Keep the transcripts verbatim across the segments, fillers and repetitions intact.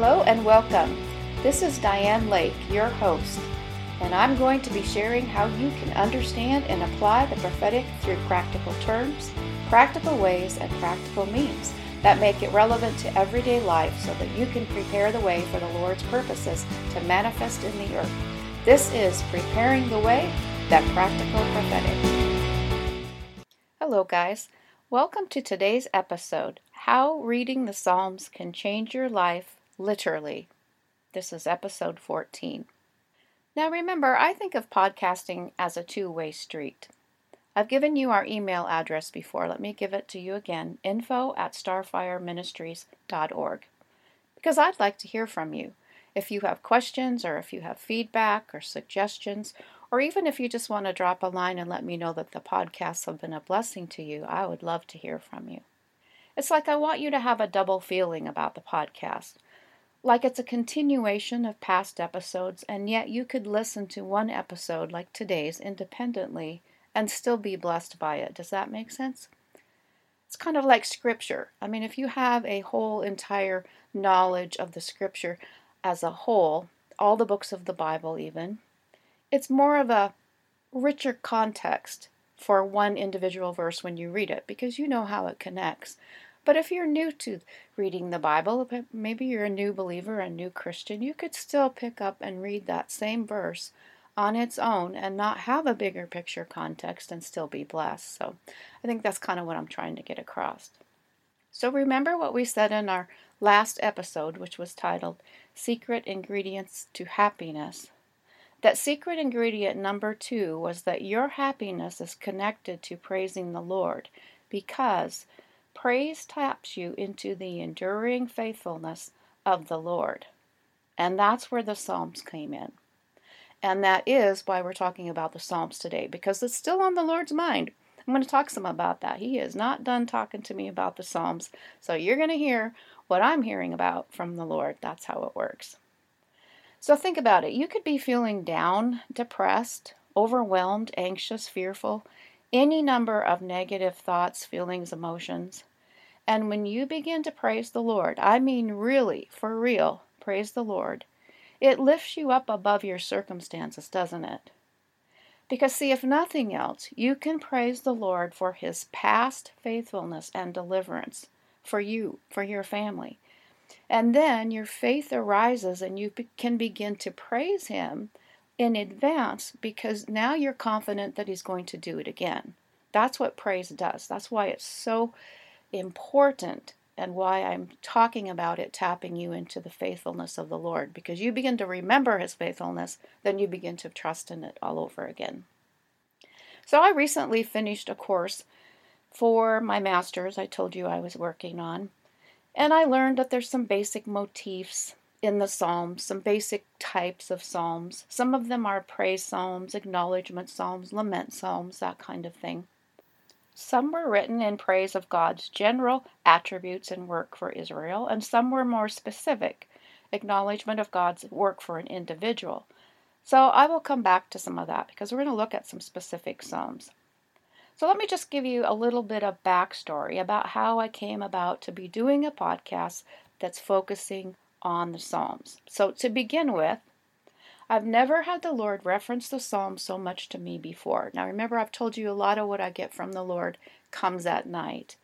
Hello and welcome. This is Diane Lake, your host, and I'm going to be sharing how you can understand and apply the prophetic through practical terms, practical ways, and practical means that make it relevant to everyday life so that you can prepare the way for the Lord's purposes to manifest in the earth. This is Preparing the Way, that Practical Prophetic. Hello guys. Welcome to today's episode, How Reading the Psalms Can Change Your Life Literally. This is episode fourteen. Now remember, I think of podcasting as a two-way street. I've given you our email address before. Let me give it to you again, info at starfire ministries dot org, because I'd like to hear from you. If you have questions, or if you have feedback or suggestions, or even if you just want to drop a line and let me know that the podcasts have been a blessing to you, I would love to hear from you. It's like I want you to have a double feeling about the podcast. Like it's a continuation of past episodes, and yet you could listen to one episode like today's independently and still be blessed by it. Does that make sense? It's kind of like scripture. I mean, if you have a whole entire knowledge of the scripture as a whole, all the books of the Bible even, it's more of a richer context for one individual verse when you read it, because you know how it connects. But if you're new to reading the Bible, maybe you're a new believer, a new Christian, you could still pick up and read that same verse on its own and not have a bigger picture context and still be blessed. So I think that's kind of what I'm trying to get across. So remember what we said in our last episode, which was titled Secret Ingredients to Happiness. That secret ingredient number two was that your happiness is connected to praising the Lord, because praise taps you into the enduring faithfulness of the Lord. And that's where the Psalms came in. And that is why we're talking about the Psalms today, because it's still on the Lord's mind. I'm going to talk some about that. He is not done talking to me about the Psalms, so you're going to hear what I'm hearing about from the Lord. That's how it works. So think about it. You could be feeling down, depressed, overwhelmed, anxious, fearful, any number of negative thoughts, feelings, emotions. And when you begin to praise the Lord, I mean really, for real, praise the Lord, it lifts you up above your circumstances, doesn't it? Because see, if nothing else, you can praise the Lord for His past faithfulness and deliverance for you, for your family. And then your faith arises and you be- can begin to praise Him in advance, because now you're confident that He's going to do it again. That's what praise does. That's why it's so important, and why I'm talking about it tapping you into the faithfulness of the Lord, because you begin to remember His faithfulness, then you begin to trust in it all over again. So I recently finished a course for my master's I told you I was working on. And I learned that there's some basic motifs in the Psalms, some basic types of Psalms. Some of them are praise Psalms, acknowledgement Psalms, lament Psalms, that kind of thing. Some were written in praise of God's general attributes and work for Israel, and some were more specific, acknowledgement of God's work for an individual. So I will come back to some of that, because we're going to look at some specific Psalms. So let me just give you a little bit of backstory about how I came about to be doing a podcast that's focusing on the Psalms. So to begin with, I've never had the Lord reference the Psalms so much to me before. Now remember, I've told you a lot of what I get from the Lord comes at night.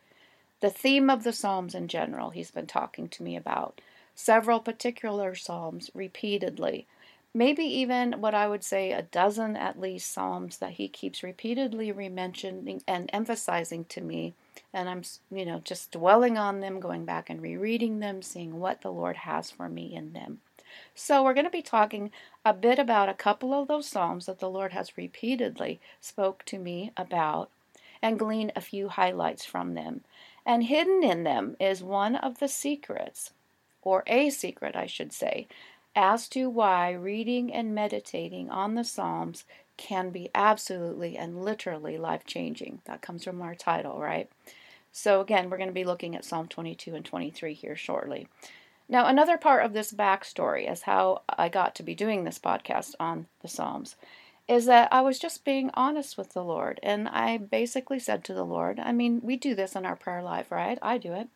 The theme of the Psalms in general, He's been talking to me about. Several particular Psalms repeatedly. Maybe even what I would say a dozen at least Psalms that He keeps repeatedly re-mentioning and emphasizing to me. And I'm, you know, just dwelling on them, going back and rereading them, seeing what the Lord has for me in them. So we're going to be talking a bit about a couple of those Psalms that the Lord has repeatedly spoke to me about, and glean a few highlights from them. And hidden in them is one of the secrets, or a secret I should say, as to why reading and meditating on the Psalms can be absolutely and literally life-changing. That comes from our title, right? So again, we're going to be looking at Psalm twenty-two and twenty-three here shortly. Now, another part of this backstory as how I got to be doing this podcast on the Psalms is that I was just being honest with the Lord, and I basically said to the Lord, I mean, we do this in our prayer life, right? I do it.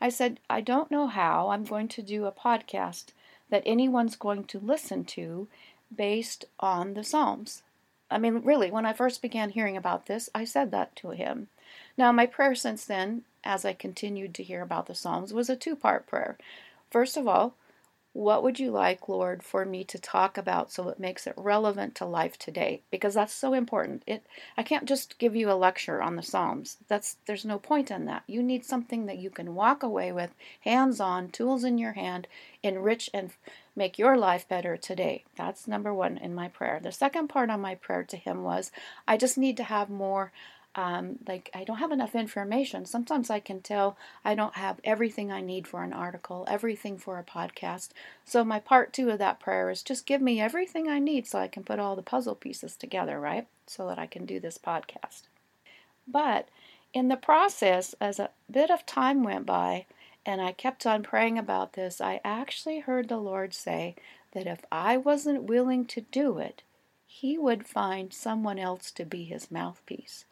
I said, I don't know how I'm going to do a podcast that anyone's going to listen to based on the Psalms. I mean, really, when I first began hearing about this, I said that to him. Now, my prayer since then, as I continued to hear about the Psalms, was a two-part prayer. First of all, what would you like, Lord, for me to talk about so it makes it relevant to life today? Because that's so important. It I can't just give you a lecture on the Psalms. That's There's no point in that. You need something that you can walk away with, hands-on, tools in your hand, enrich and make your life better today. That's number one in my prayer. The second part on my prayer to him was, I just need to have more Um, like I don't have enough information. Sometimes I can tell I don't have everything I need for an article, everything for a podcast. So my part two of that prayer is just give me everything I need so I can put all the puzzle pieces together, right? So that I can do this podcast. But in the process, as a bit of time went by and I kept on praying about this, I actually heard the Lord say that if I wasn't willing to do it, He would find someone else to be His mouthpiece.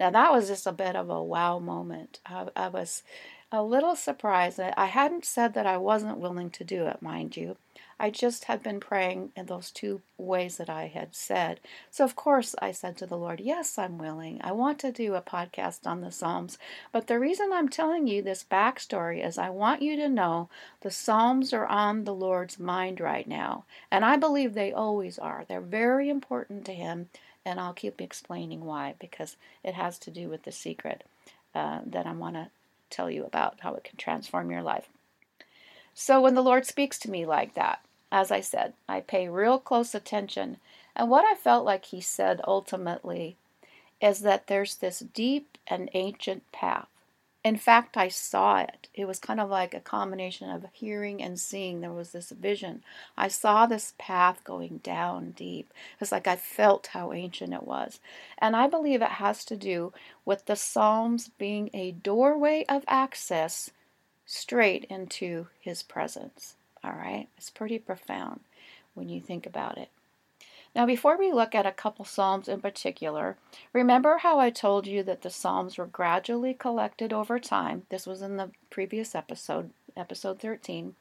Now, that was just a bit of a wow moment. I, I was a little surprised that I hadn't said that I wasn't willing to do it, mind you. I just had been praying in those two ways that I had said. So, of course, I said to the Lord, yes, I'm willing. I want to do a podcast on the Psalms. But the reason I'm telling you this backstory is I want you to know the Psalms are on the Lord's mind right now. And I believe they always are. They're very important to Him. And I'll keep explaining why, because it has to do with the secret uh, that I want to tell you about, how it can transform your life. So when the Lord speaks to me like that, as I said, I pay real close attention. And what I felt like He said ultimately is that there's this deep and ancient path. In fact, I saw it. It was kind of like a combination of hearing and seeing. There was this vision. I saw this path going down deep. It's like I felt how ancient it was. And I believe it has to do with the Psalms being a doorway of access straight into His presence. All right? It's pretty profound when you think about it. Now, before we look at a couple Psalms in particular, remember how I told you that the Psalms were gradually collected over time. This was in the previous episode, episode thirteen.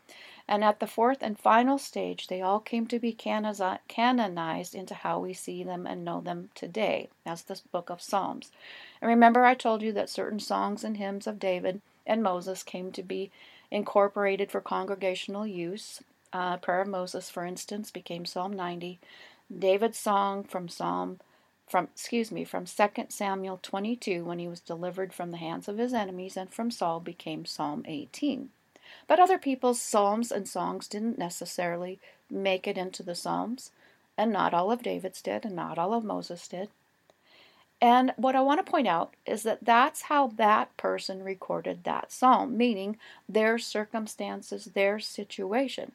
And at the fourth and final stage, they all came to be canonized into how we see them and know them today. That's the book of Psalms. And remember I told you that certain songs and hymns of David and Moses came to be incorporated for congregational use. Uh, Prayer of Moses, for instance, became Psalm ninety. David's song from Psalm, from excuse me, from Second Samuel twenty-two, when he was delivered from the hands of his enemies and from Saul, became Psalm eighteen. But other people's psalms and songs didn't necessarily make it into the Psalms, and not all of David's did, and not all of Moses did. And what I want to point out is that that's how that person recorded that psalm, meaning their circumstances, their situation.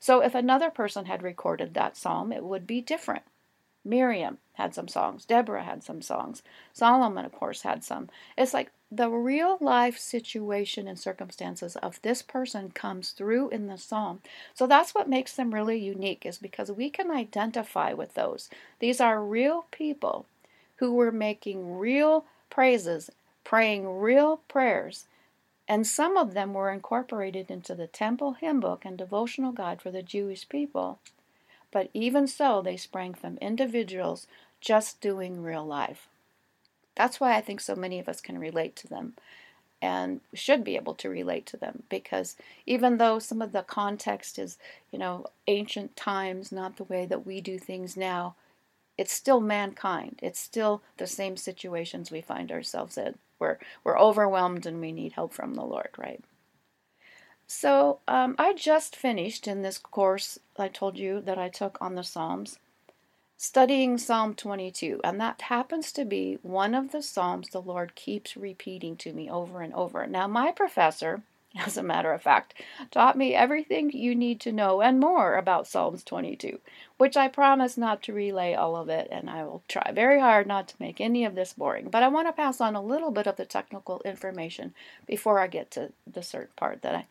So if another person had recorded that psalm, it would be different. Miriam had some songs. Deborah had some songs. Solomon, of course, had some. It's like the real life situation and circumstances of this person comes through in the psalm. So that's what makes them really unique, is because we can identify with those. These are real people who were making real praises, praying real prayers. And some of them were incorporated into the temple hymn book and devotional guide for the Jewish people. But even so, they sprang from individuals just doing real life. That's why I think so many of us can relate to them and should be able to relate to them, because even though some of the context is, you know, ancient times, not the way that we do things now, it's still mankind. It's still the same situations we find ourselves in. We're, we're overwhelmed and we need help from the Lord, right? So um, I just finished in this course I told you that I took on the Psalms, studying Psalm twenty-two. And that happens to be one of the Psalms the Lord keeps repeating to me over and over. Now, my professor, as a matter of fact, taught me everything you need to know and more about Psalms twenty-two, which I promise not to relay all of it, and I will try very hard not to make any of this boring. But I want to pass on a little bit of the technical information before I get to the certain part that I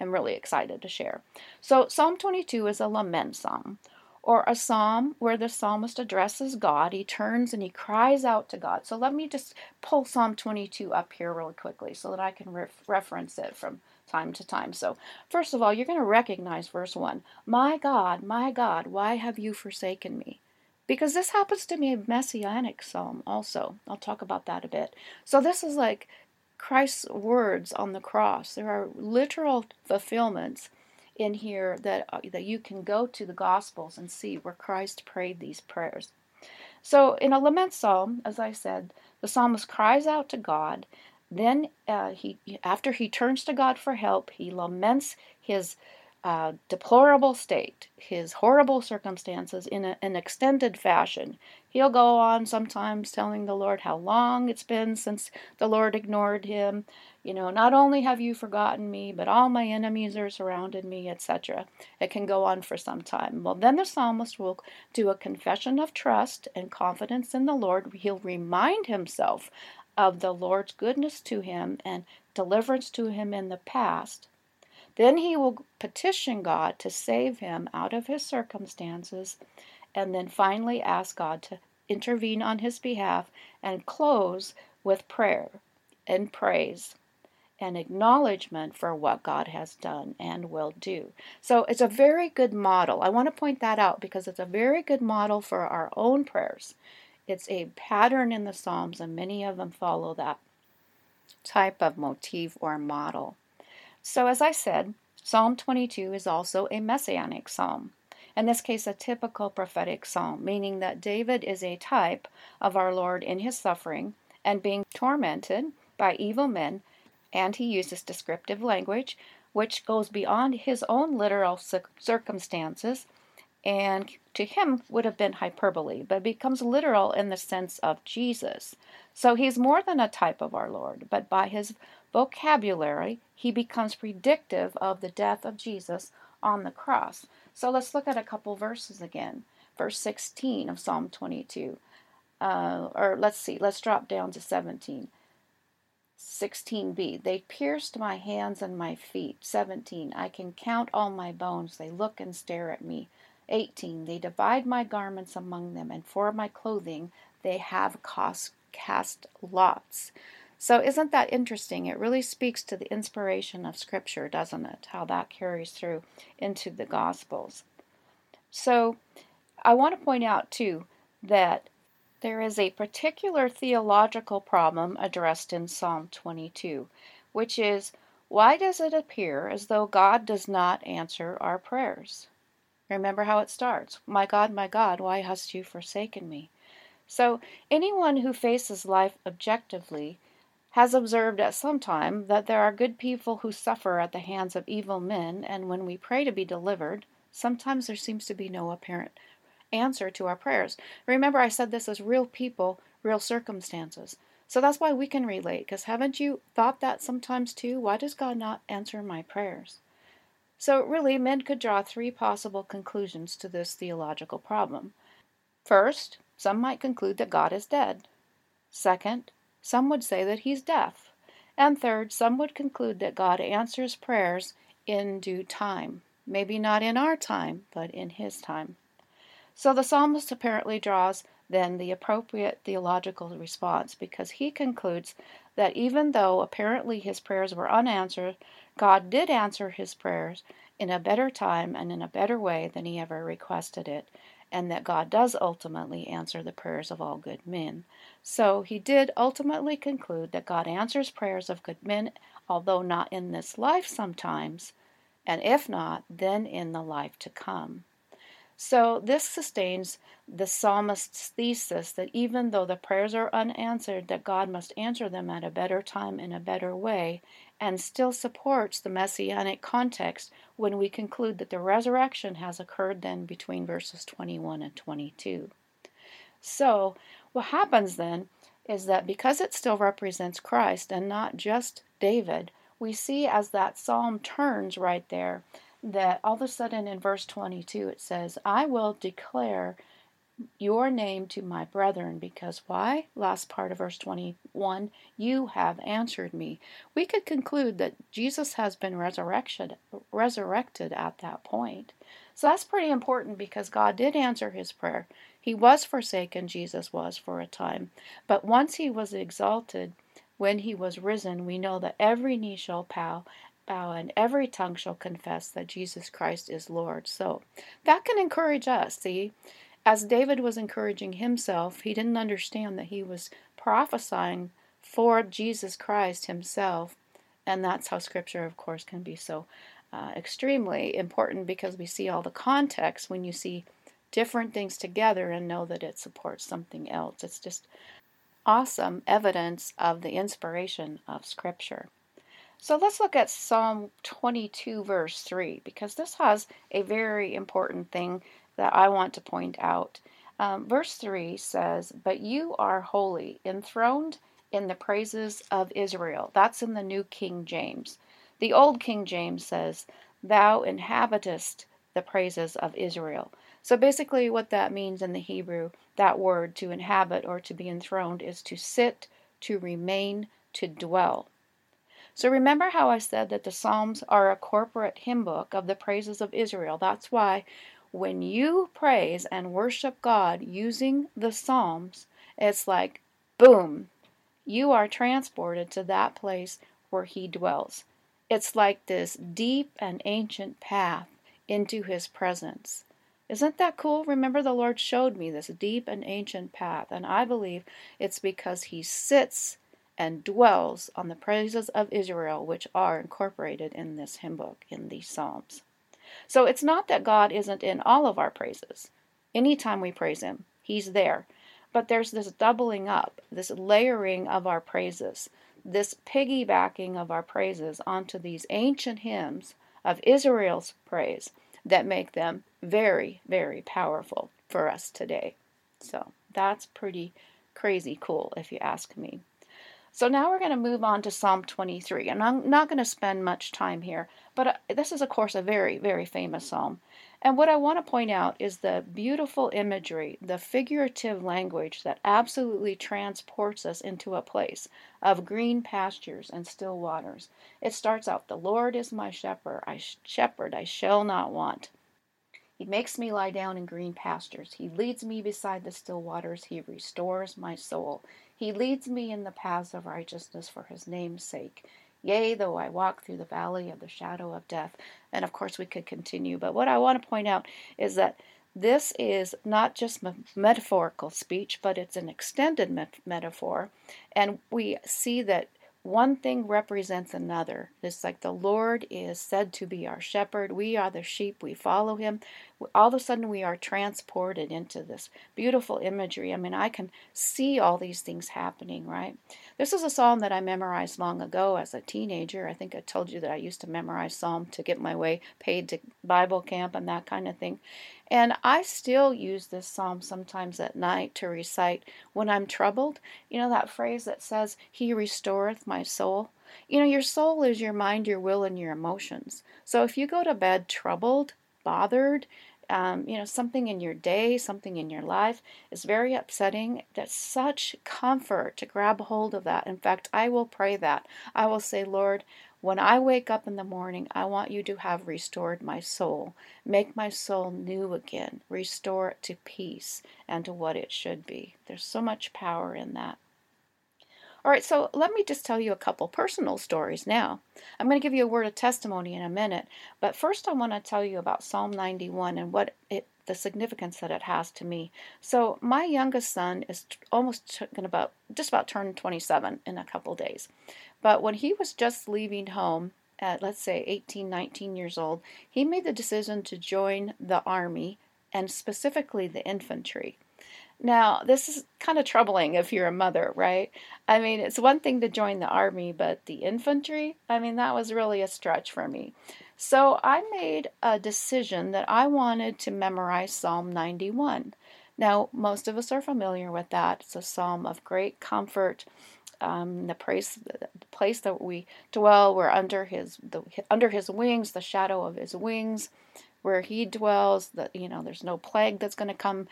am really excited to share. So Psalm twenty-two is a lament psalm, or a psalm where the psalmist addresses God. He turns and he cries out to God. So let me just pull Psalm twenty-two up here really quickly so that I can re- reference it from time to time. So first of all, you're going to recognize verse one. My God, my God, why have you forsaken me? Because this happens to be a messianic psalm also. I'll talk about that a bit. So this is like Christ's words on the cross. There are literal fulfillments in here that, uh, that you can go to the Gospels and see where Christ prayed these prayers. So in a lament psalm, as I said, the psalmist cries out to God. Then uh, he, after he turns to God for help, he laments his Uh, deplorable state, his horrible circumstances in a, an extended fashion. He'll go on sometimes telling the Lord how long it's been since the Lord ignored him. You know, not only have you forgotten me, but all my enemies are surrounding me, et cetera. It can go on for some time. Well, then the psalmist will do a confession of trust and confidence in the Lord. He'll remind himself of the Lord's goodness to him and deliverance to him in the past. Then he will petition God to save him out of his circumstances, and then finally ask God to intervene on his behalf, and close with prayer and praise and acknowledgement for what God has done and will do. So it's a very good model. I want to point that out because it's a very good model for our own prayers. It's a pattern in the Psalms, and many of them follow that type of motif or model. So as I said, Psalm twenty-two is also a messianic psalm. In this case, a typical prophetic psalm, meaning that David is a type of our Lord in his suffering and being tormented by evil men, and he uses descriptive language, which goes beyond his own literal circumstances, and to him would have been hyperbole, but becomes literal in the sense of Jesus. So he's more than a type of our Lord, but by his vocabulary, he becomes predictive of the death of Jesus on the cross. So let's look at a couple verses again. Verse sixteen of Psalm twenty-two. Uh, or let's see, let's drop down to seventeen. sixteen b, they pierced my hands and my feet. seventeen, I can count all my bones. They look and stare at me. eighteen, they divide my garments among them, and for my clothing they have cast lots. So isn't that interesting? It really speaks to the inspiration of Scripture, doesn't it? How that carries through into the Gospels. So I want to point out, too, that there is a particular theological problem addressed in Psalm twenty-two, which is, why does it appear as though God does not answer our prayers? Remember how it starts. My God, my God, why hast you forsaken me? So anyone who faces life objectively has observed at some time that there are good people who suffer at the hands of evil men, and when we pray to be delivered, sometimes there seems to be no apparent answer to our prayers. Remember, I said this is real people, real circumstances. So that's why we can relate, because haven't you thought that sometimes too? Why does God not answer my prayers? So really, men could draw three possible conclusions to this theological problem. First, some might conclude that God is dead. Second, some would say that he's deaf. And third, some would conclude that God answers prayers in due time. Maybe not in our time, but in his time. So the psalmist apparently draws then the appropriate theological response, because he concludes that even though apparently his prayers were unanswered, God did answer his prayers in a better time and in a better way than he ever requested it, and that God does ultimately answer the prayers of all good men. So he did ultimately conclude that God answers prayers of good men, although not in this life sometimes, and if not, then in the life to come. So this sustains the psalmist's thesis that even though the prayers are unanswered, that God must answer them at a better time in a better way, and still supports the messianic context when we conclude that the resurrection has occurred then between verses twenty-one and twenty-two. So what happens then is that because it still represents Christ and not just David, we see as that psalm turns right there that all of a sudden in verse twenty-two it says, I will declare your name to my brethren, because why? Last part of verse twenty-one, you have answered me. We could conclude that Jesus has been resurrected, resurrected at that point. So that's pretty important, because God did answer his prayer. He was forsaken, Jesus was, for a time. But once he was exalted, when he was risen, we know that every knee shall bow, bow and every tongue shall confess that Jesus Christ is Lord. So that can encourage us, see? As David was encouraging himself, he didn't understand that he was prophesying for Jesus Christ himself. And that's how Scripture, of course, can be so uh, extremely important, because we see all the context when you see different things together and know that it supports something else. It's just awesome evidence of the inspiration of Scripture. So let's look at Psalm twenty-two, verse three, because this has a very important thing that I want to point out. Um, verse three says, but you are holy, enthroned in the praises of Israel. That's in the New King James. The Old King James says, thou inhabitest the praises of Israel. So basically what that means in the Hebrew, that word to inhabit or to be enthroned, is to sit, to remain, to dwell. So remember how I said that the Psalms are a corporate hymn book of the praises of Israel. That's why when you praise and worship God using the Psalms, it's like, boom, you are transported to that place where he dwells. It's like this deep and ancient path into his presence. Isn't that cool? Remember, the Lord showed me this deep and ancient path, and I believe it's because he sits and dwells on the praises of Israel, which are incorporated in this hymn book, in these Psalms. So it's not that God isn't in all of our praises. Anytime we praise him, he's there. But there's this doubling up, this layering of our praises, this piggybacking of our praises onto these ancient hymns of Israel's praise that make them very, very powerful for us today. So that's pretty crazy cool, if you ask me. So now we're going to move on to Psalm twenty-three, and I'm not going to spend much time here, but this is, of course, a very, very famous psalm. And what I want to point out is the beautiful imagery, the figurative language that absolutely transports us into a place of green pastures and still waters. It starts out, the Lord is my shepherd, I shepherd, I shall not want. He makes me lie down in green pastures. He leads me beside the still waters. He restores my soul. He leads me in the paths of righteousness for his name's sake. Yea, though I walk through the valley of the shadow of death. And of course we could continue. But what I want to point out is that this is not just metaphorical speech, but it's an extended met- metaphor. And we see that one thing represents another. It's like the Lord is said to be our shepherd. We are the sheep. We follow him. All of a sudden, we are transported into this beautiful imagery. I mean, I can see all these things happening, right? This is a psalm that I memorized long ago as a teenager. I think I told you that I used to memorize psalm to get my way paid to Bible camp and that kind of thing. And I still use this psalm sometimes at night to recite when I'm troubled. You know that phrase that says, he restoreth my soul? You know, your soul is your mind, your will, and your emotions. So if you go to bed troubled, bothered, um, you know, something in your day, something in your life is very upsetting, that's such comfort to grab hold of that. In fact, I will pray that. I will say, Lord, when I wake up in the morning, I want you to have restored my soul. Make my soul new again. Restore it to peace and to what it should be. There's so much power in that. All right, so let me just tell you a couple personal stories now. I'm going to give you a word of testimony in a minute, but first I want to tell you about Psalm ninety-one and what it, the significance that it has to me. So my youngest son is almost about just about turned twenty-seven in a couple days. But when he was just leaving home at, let's say, eighteen, nineteen years old, he made the decision to join the Army, and specifically the infantry. Now, this is kind of troubling if you're a mother, right? I mean, it's one thing to join the Army, but the infantry, I mean, that was really a stretch for me. So I made a decision that I wanted to memorize Psalm ninety-one. Now, most of us are familiar with that. It's a psalm of great comfort. Um, the place, the place that we dwell, we're under his, the, under his wings, the shadow of his wings, where he dwells. That you know, there's no plague that's going to come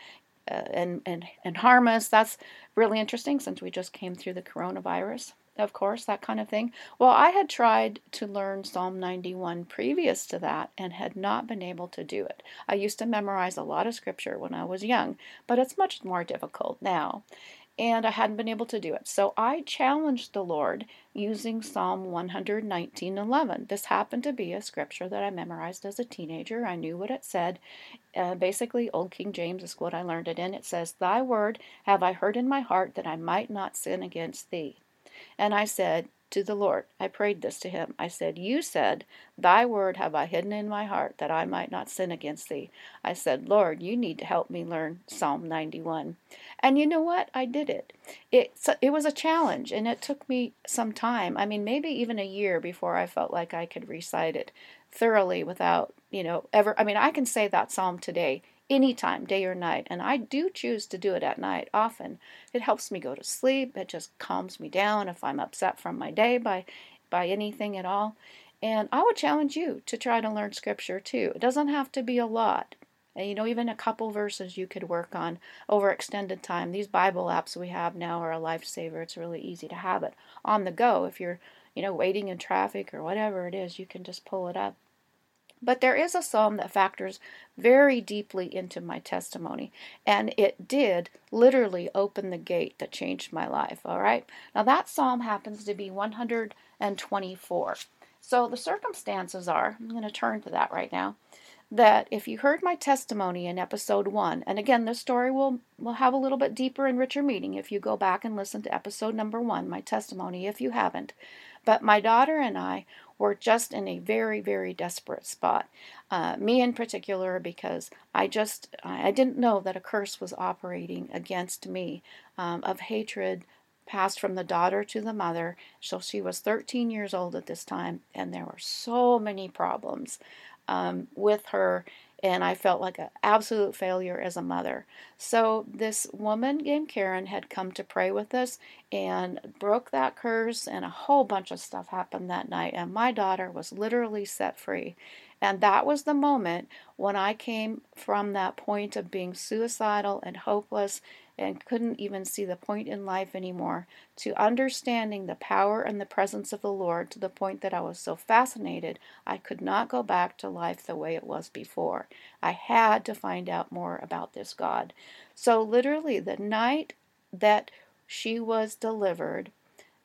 uh, and, and, and harm us. That's really interesting since we just came through the coronavirus, of course, that kind of thing. Well, I had tried to learn Psalm ninety-one previous to that and had not been able to do it. I used to memorize a lot of scripture when I was young, but it's much more difficult now. And I hadn't been able to do it. So I challenged the Lord using Psalm one nineteen eleven. This happened to be a scripture that I memorized as a teenager. I knew what it said. Uh, basically, Old King James is what I learned it in. It says, "Thy word have I heard in my heart, that I might not sin against thee." And I said to the Lord, I prayed this to him. I said, "You said, Thy word have I hidden in my heart, that I might not sin against thee." I said, "Lord, you need to help me learn Psalm ninety-one." And you know what? I did it. It, it was a challenge, and it took me some time. I mean, maybe even a year before I felt like I could recite it thoroughly without, you know, ever. I mean, I can say that psalm today, anytime, day or night, and I do choose to do it at night often. It helps me go to sleep. It just calms me down if I'm upset from my day by by anything at all. And I would challenge you to try to learn scripture too. It doesn't have to be a lot. And you know, even a couple verses you could work on over extended time. These Bible apps we have now are a lifesaver. It's really easy to have it on the go. If you're, you know, waiting in traffic or whatever it is, you can just pull it up. But there is a psalm that factors very deeply into my testimony, and it did literally open the gate that changed my life, all right? Now, that psalm happens to be one twenty-four. So the circumstances are, I'm going to turn to that right now, that if you heard my testimony in episode one, and again, this story will, will have a little bit deeper and richer meaning if you go back and listen to episode number one, my testimony, if you haven't. But my daughter and I were just in a very, very desperate spot. Uh, me in particular, because I just, I didn't know that a curse was operating against me um, of hatred passed from the daughter to the mother. So she was thirteen years old at this time, and there were so many problems um, with her, and I felt like an absolute failure as a mother. So this woman named Karen had come to pray with us and broke that curse, and a whole bunch of stuff happened that night, and my daughter was literally set free. And that was the moment when I came from that point of being suicidal and hopeless and couldn't even see the point in life anymore to understanding the power and the presence of the Lord, to the point that I was so fascinated I could not go back to life the way it was before. I had to find out more about this God. So literally the night that she was delivered,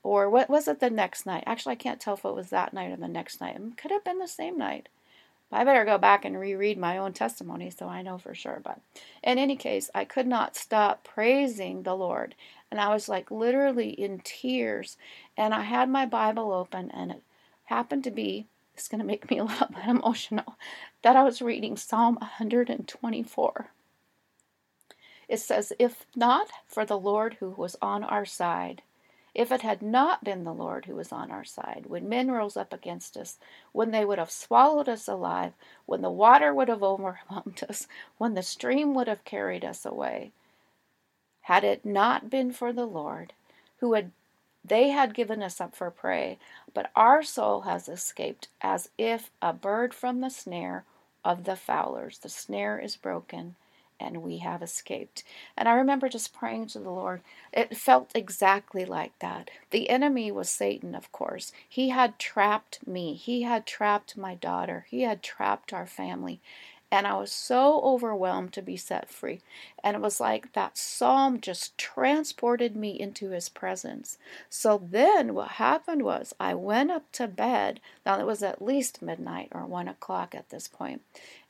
or what was it the next night? Actually, I can't tell if it was that night or the next night. It could have been the same night. I better go back and reread my own testimony so I know for sure. But in any case, I could not stop praising the Lord. And I was like literally in tears. And I had my Bible open, and it happened to be, it's going to make me a little bit emotional, that I was reading Psalm one twenty-four. It says, "If not for the Lord who was on our side, if it had not been the Lord who was on our side, when men rose up against us, when they would have swallowed us alive, when the water would have overwhelmed us, when the stream would have carried us away, had it not been for the Lord, who had they had given us up for prey, but our soul has escaped as if a bird from the snare of the fowlers. The snare is broken, and we have escaped." And I remember just praying to the Lord. It felt exactly like that. The enemy was Satan, of course. He had trapped me. He had trapped my daughter. He had trapped our family. And I was so overwhelmed to be set free. And it was like that psalm just transported me into his presence. So then what happened was I went up to bed. Now it was at least midnight or one o'clock at this point.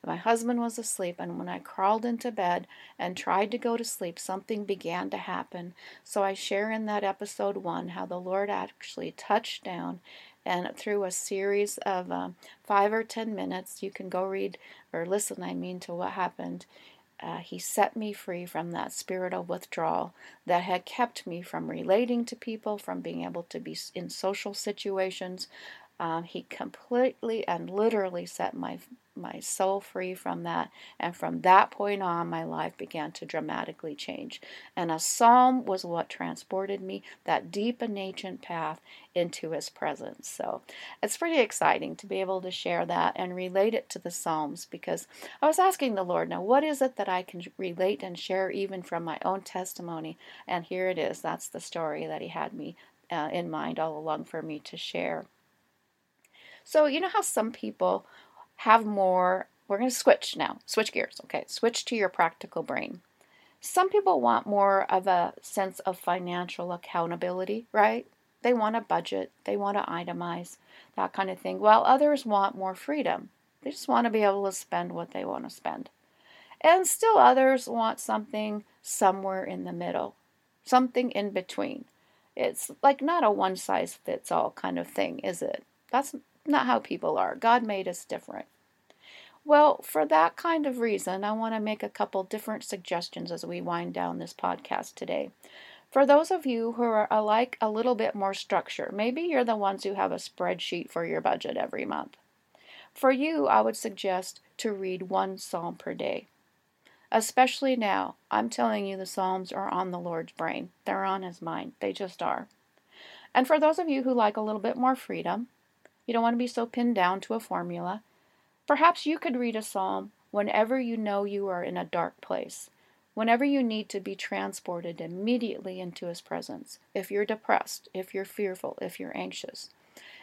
My husband was asleep, and when I crawled into bed and tried to go to sleep, something began to happen. So I share in that episode one how the Lord actually touched down, and through a series of um, five or ten minutes, you can go read or listen, I mean, to what happened. Uh, he set me free from that spirit of withdrawal that had kept me from relating to people, from being able to be in social situations, Um, he completely and literally set my my soul free from that, and from that point on, my life began to dramatically change. And a psalm was what transported me that deep and ancient path into His presence. So it's pretty exciting to be able to share that and relate it to the Psalms, because I was asking the Lord, now what is it that I can relate and share even from my own testimony? And here it is. That's the story that He had me uh, in mind all along for me to share. So you know how some people have more, we're going to switch now, switch gears, okay, switch to your practical brain. Some people want more of a sense of financial accountability, right? They want a budget, they want to itemize, that kind of thing, while others want more freedom. They just want to be able to spend what they want to spend. And still others want something somewhere in the middle, something in between. It's like not a one-size-fits-all kind of thing, is it? That's not how people are. God made us different. Well, for that kind of reason, I want to make a couple different suggestions as we wind down this podcast today. For those of you who are like a little bit more structure, maybe you're the ones who have a spreadsheet for your budget every month. For you, I would suggest to read one psalm per day. Especially now, I'm telling you the Psalms are on the Lord's brain. They're on His mind. They just are. And for those of you who like a little bit more freedom, you don't want to be so pinned down to a formula. Perhaps you could read a psalm whenever you know you are in a dark place, whenever you need to be transported immediately into His presence, if you're depressed, if you're fearful, if you're anxious.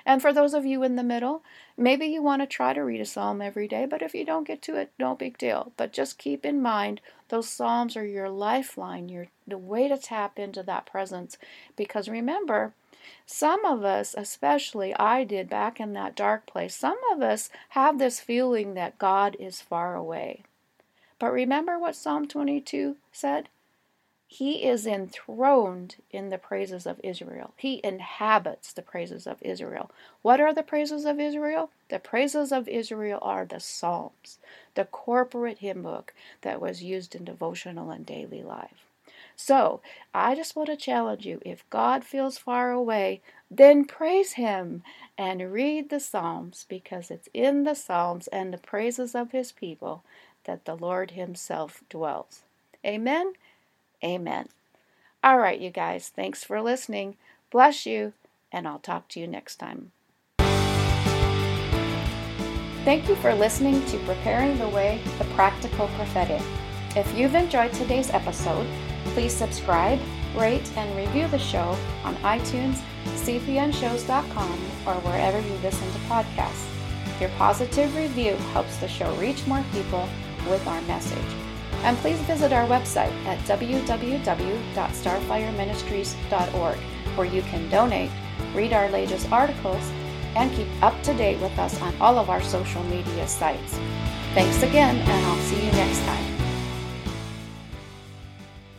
And for those of you in the middle, maybe you want to try to read a psalm every day, but if you don't get to it, no big deal. But just keep in mind, those psalms are your lifeline, your the way to tap into that presence. Because remember, some of us, especially I did back in that dark place, some of us have this feeling that God is far away. But remember what Psalm twenty-two said? He is enthroned in the praises of Israel. He inhabits the praises of Israel. What are the praises of Israel? The praises of Israel are the Psalms, the corporate hymn book that was used in devotional and daily life. So, I just want to challenge you, if God feels far away, then praise Him and read the Psalms, because it's in the Psalms and the praises of His people that the Lord Himself dwells. Amen? Amen. All right, you guys, thanks for listening. Bless you, and I'll talk to you next time. Thank you for listening to Preparing the Way, the Practical Prophetic. If you've enjoyed today's episode, please subscribe, rate, and review the show on iTunes, c p n shows dot com, or wherever you listen to podcasts. Your positive review helps the show reach more people with our message. And please visit our website at w w w dot starfire ministries dot org, where you can donate, read our latest articles, and keep up to date with us on all of our social media sites. Thanks again, and I'll see you next time.